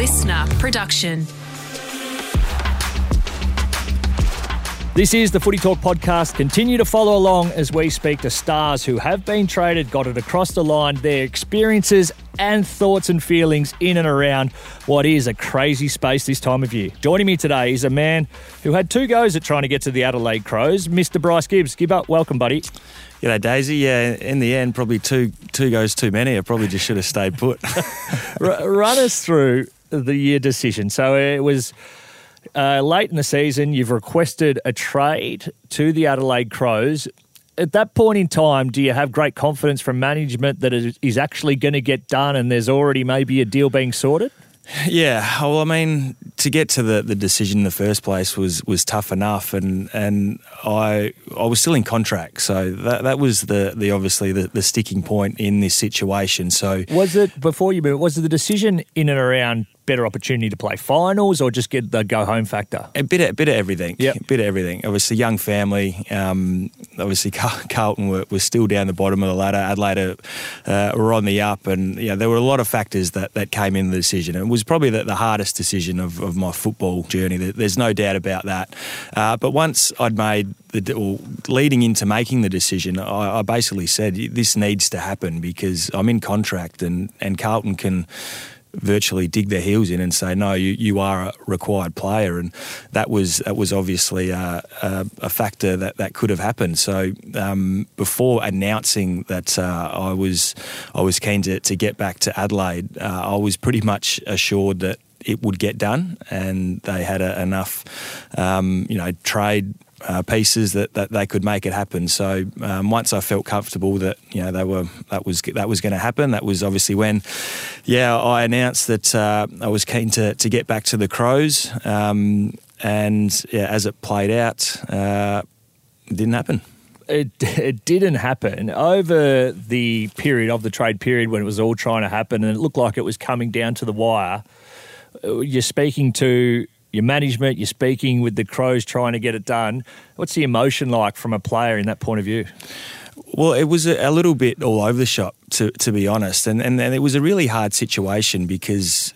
listener production. This is the Footy Talk Podcast. Continue to follow along as we speak to stars who have been traded, got it across the line, their experiences and thoughts and feelings in and around what is a crazy space this time of year. Joining me today is a man who had two goes at trying to get to the Adelaide Crows, Mr. Bryce Gibbs. Gibbo, welcome, buddy. G'day, Daisy. Yeah, in the end, probably two goes too many. I probably just should have stayed put. Run us through the year decision. So it was... late in the season, you've requested a trade to the Adelaide Crows. At that point in time, do you have great confidence from management that it is actually going to get done and there's already maybe a deal being sorted? Yeah, well, I mean, to get to the decision in the first place was tough enough, and I was still in contract, so that was the obviously the sticking point in this situation. So was it before you moved? Was it the decision in and around better opportunity to play finals or just get the go-home factor? A bit of everything. Yeah, a bit of everything. Obviously, young family. Obviously, Carlton were still down the bottom of the ladder. Adelaide were on the up, and yeah, there were a lot of factors that came in the decision. It was probably the hardest decision of my football journey. There's no doubt about that. But once I'd made leading into making the decision, I basically said this needs to happen because I'm in contract, and Carlton can virtually dig their heels in and say, no, you are a required player. And that was obviously a factor that could have happened. So before announcing that I was keen to get back to Adelaide, I was pretty much assured that it would get done, and they had enough trade pieces that they could make it happen. So once I felt comfortable that that was going to happen, that was obviously when I announced that I was keen to get back to the Crows, and as it played out, it didn't happen. It didn't happen. Over the period of the trade period when it was all trying to happen and it looked like it was coming down to the wire, you're speaking to your management, you're speaking with the Crows trying to get it done. What's the emotion like from a player in that point of view? Well, it was a little bit all over the shop, to be honest. And it was a really hard situation because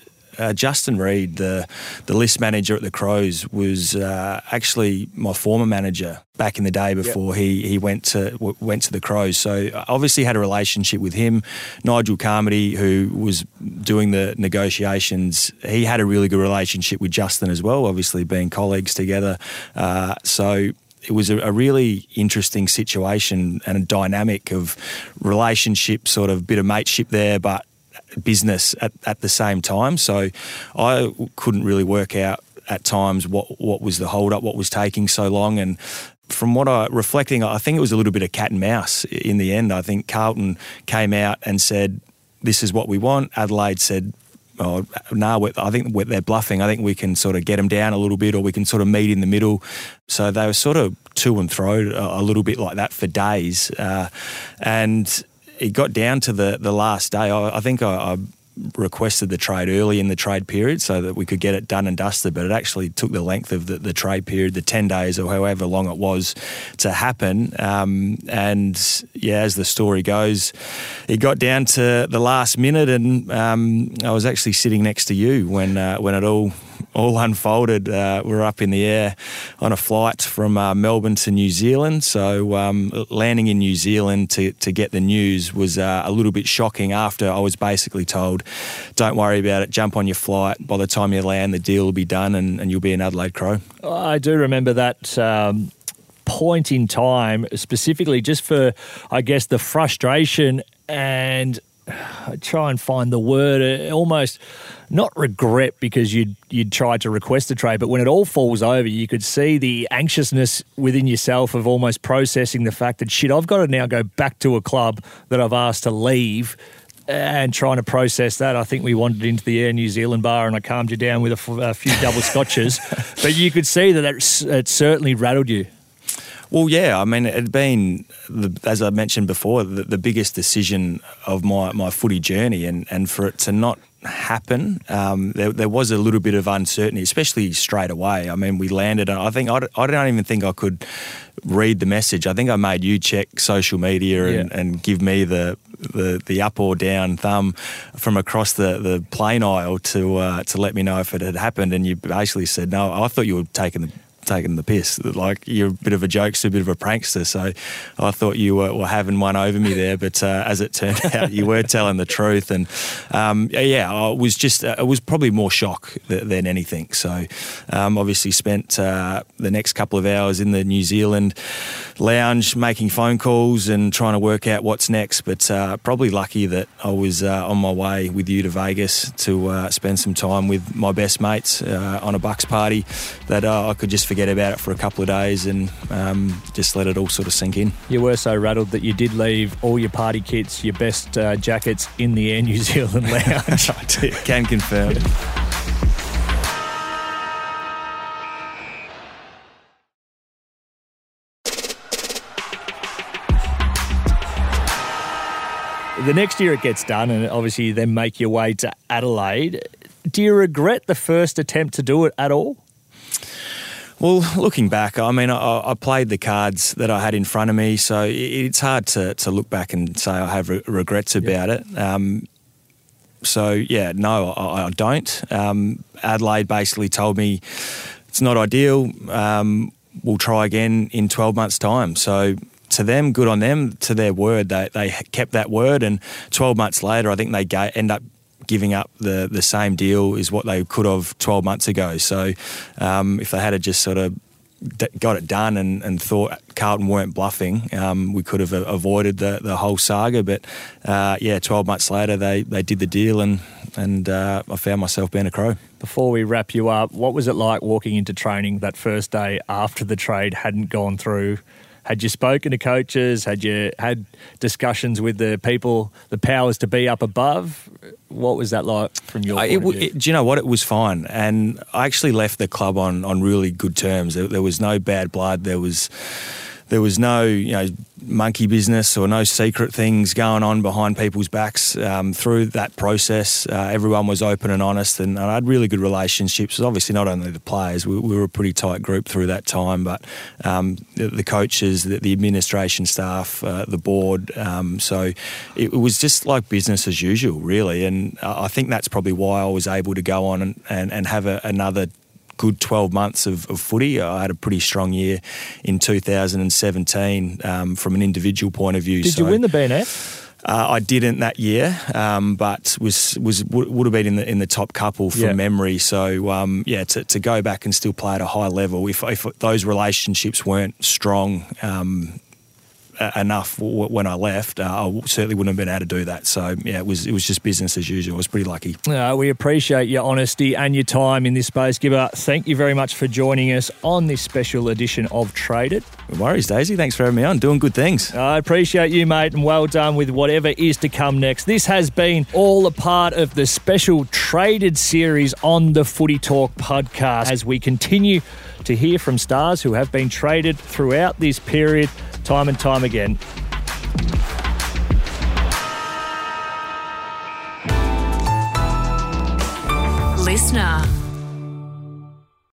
Justin Reed, the list manager at the Crows, was actually my former manager back in the day before he went to the Crows. So obviously had a relationship with him. Nigel Carmody, who was doing the negotiations, he had a really good relationship with Justin as well, obviously being colleagues together. So it was a really interesting situation and a dynamic of relationship, sort of bit of mateship there, but business at the same time. So I couldn't really work out at times what was the hold up, what was taking so long. And from what I think it was a little bit of cat and mouse in the end. I think Carlton came out and said, this is what we want. Adelaide said, oh, no, I think they're bluffing. I think we can sort of get them down a little bit, or we can sort of meet in the middle. So they were sort of to and fro a little bit like that for days. And it got down to the last day. I think I requested the trade early in the trade period so that we could get it done and dusted, but it actually took the length of the trade period, the 10 days or however long it was, to happen. As the story goes, it got down to the last minute, and I was actually sitting next to you when it all unfolded. We're up in the air on a flight from Melbourne to New Zealand. So landing in New Zealand to get the news was a little bit shocking after I was basically told, don't worry about it, jump on your flight. By the time you land, the deal will be done and you'll be an Adelaide Crow. I do remember that point in time, specifically just for, I guess, the frustration and... I try and find the word, almost not regret, because you'd tried to request a trade, but when it all falls over, you could see the anxiousness within yourself of almost processing the fact that, shit, I've got to now go back to a club that I've asked to leave, and trying to process that. I think we wandered into the Air New Zealand bar and I calmed you down with a few double scotches, but you could see that it certainly rattled you. Well, yeah, I mean, it had been, as I mentioned before, the biggest decision of my footy journey, and for it to not happen, there was a little bit of uncertainty, especially straight away. I mean, we landed, and I think I don't even think I could read the message. I think I made you check social media and give me the the up or down thumb from across the plane aisle to let me know if it had happened, and you basically said no. I thought you were taking the piss, like you're a bit of a jokester, a bit of a prankster, so I thought you were having one over me there, but as it turned out you were telling the truth, and I was just it was probably more shock than anything. So obviously spent the next couple of hours in the New Zealand lounge making phone calls and trying to work out what's next, but probably lucky that I was on my way with you to Vegas to spend some time with my best mates on a Bucks party, that I could just forget about it for a couple of days and just let it all sort of sink in. You were so rattled that you did leave all your party kits, your best jackets in the Air New Zealand lounge. I did. Can confirm. The next year it gets done, and obviously you then make your way to Adelaide. Do you regret the first attempt to do it at all? Well, looking back, I mean, I played the cards that I had in front of me, so it's hard to look back and say I have regrets about it. I don't. Adelaide basically told me it's not ideal. We'll try again in 12 months' time. So to them, good on them. To their word, they kept that word, and 12 months later, I think they end up giving up the same deal is what they could have 12 months ago. So if they had just sort of got it done and thought Carlton weren't bluffing, we could have avoided the whole saga. But 12 months later they did the deal, and I found myself being a Crow. Before we wrap you up, what was it like walking into training that first day after the trade hadn't gone through? Had you spoken to coaches? Had you had discussions with the people, the powers to be up above? What was that like from your point of view? Do you know what? It was fine. And I actually left the club on really good terms. There was no bad blood. There was no, monkey business or no secret things going on behind people's backs. Through that process, everyone was open and honest, and I had really good relationships. Obviously, not only the players, we were a pretty tight group through that time, but the coaches, the administration staff, the board. So it was just like business as usual, really. And I think that's probably why I was able to go on and have another good 12 months of footy. I had a pretty strong year in 2017 from an individual point of view. Did you win the BNF? I didn't that year, but would have been in the top couple from memory. So to go back and still play at a high level, if those relationships weren't strong enough when I left, I certainly wouldn't have been able to do that. So it was just business as usual. I was pretty lucky. We appreciate your honesty and your time in this space, Gibber. Thank you very much for joining us on this special edition of Trade It. No worries, Daisy. Thanks for having me on. Doing good things. I appreciate you, mate, and well done with whatever is to come next. This has been all a part of the special Traded series on the Footy Talk podcast, as we continue to hear from stars who have been traded throughout this period, time and time again. Listener.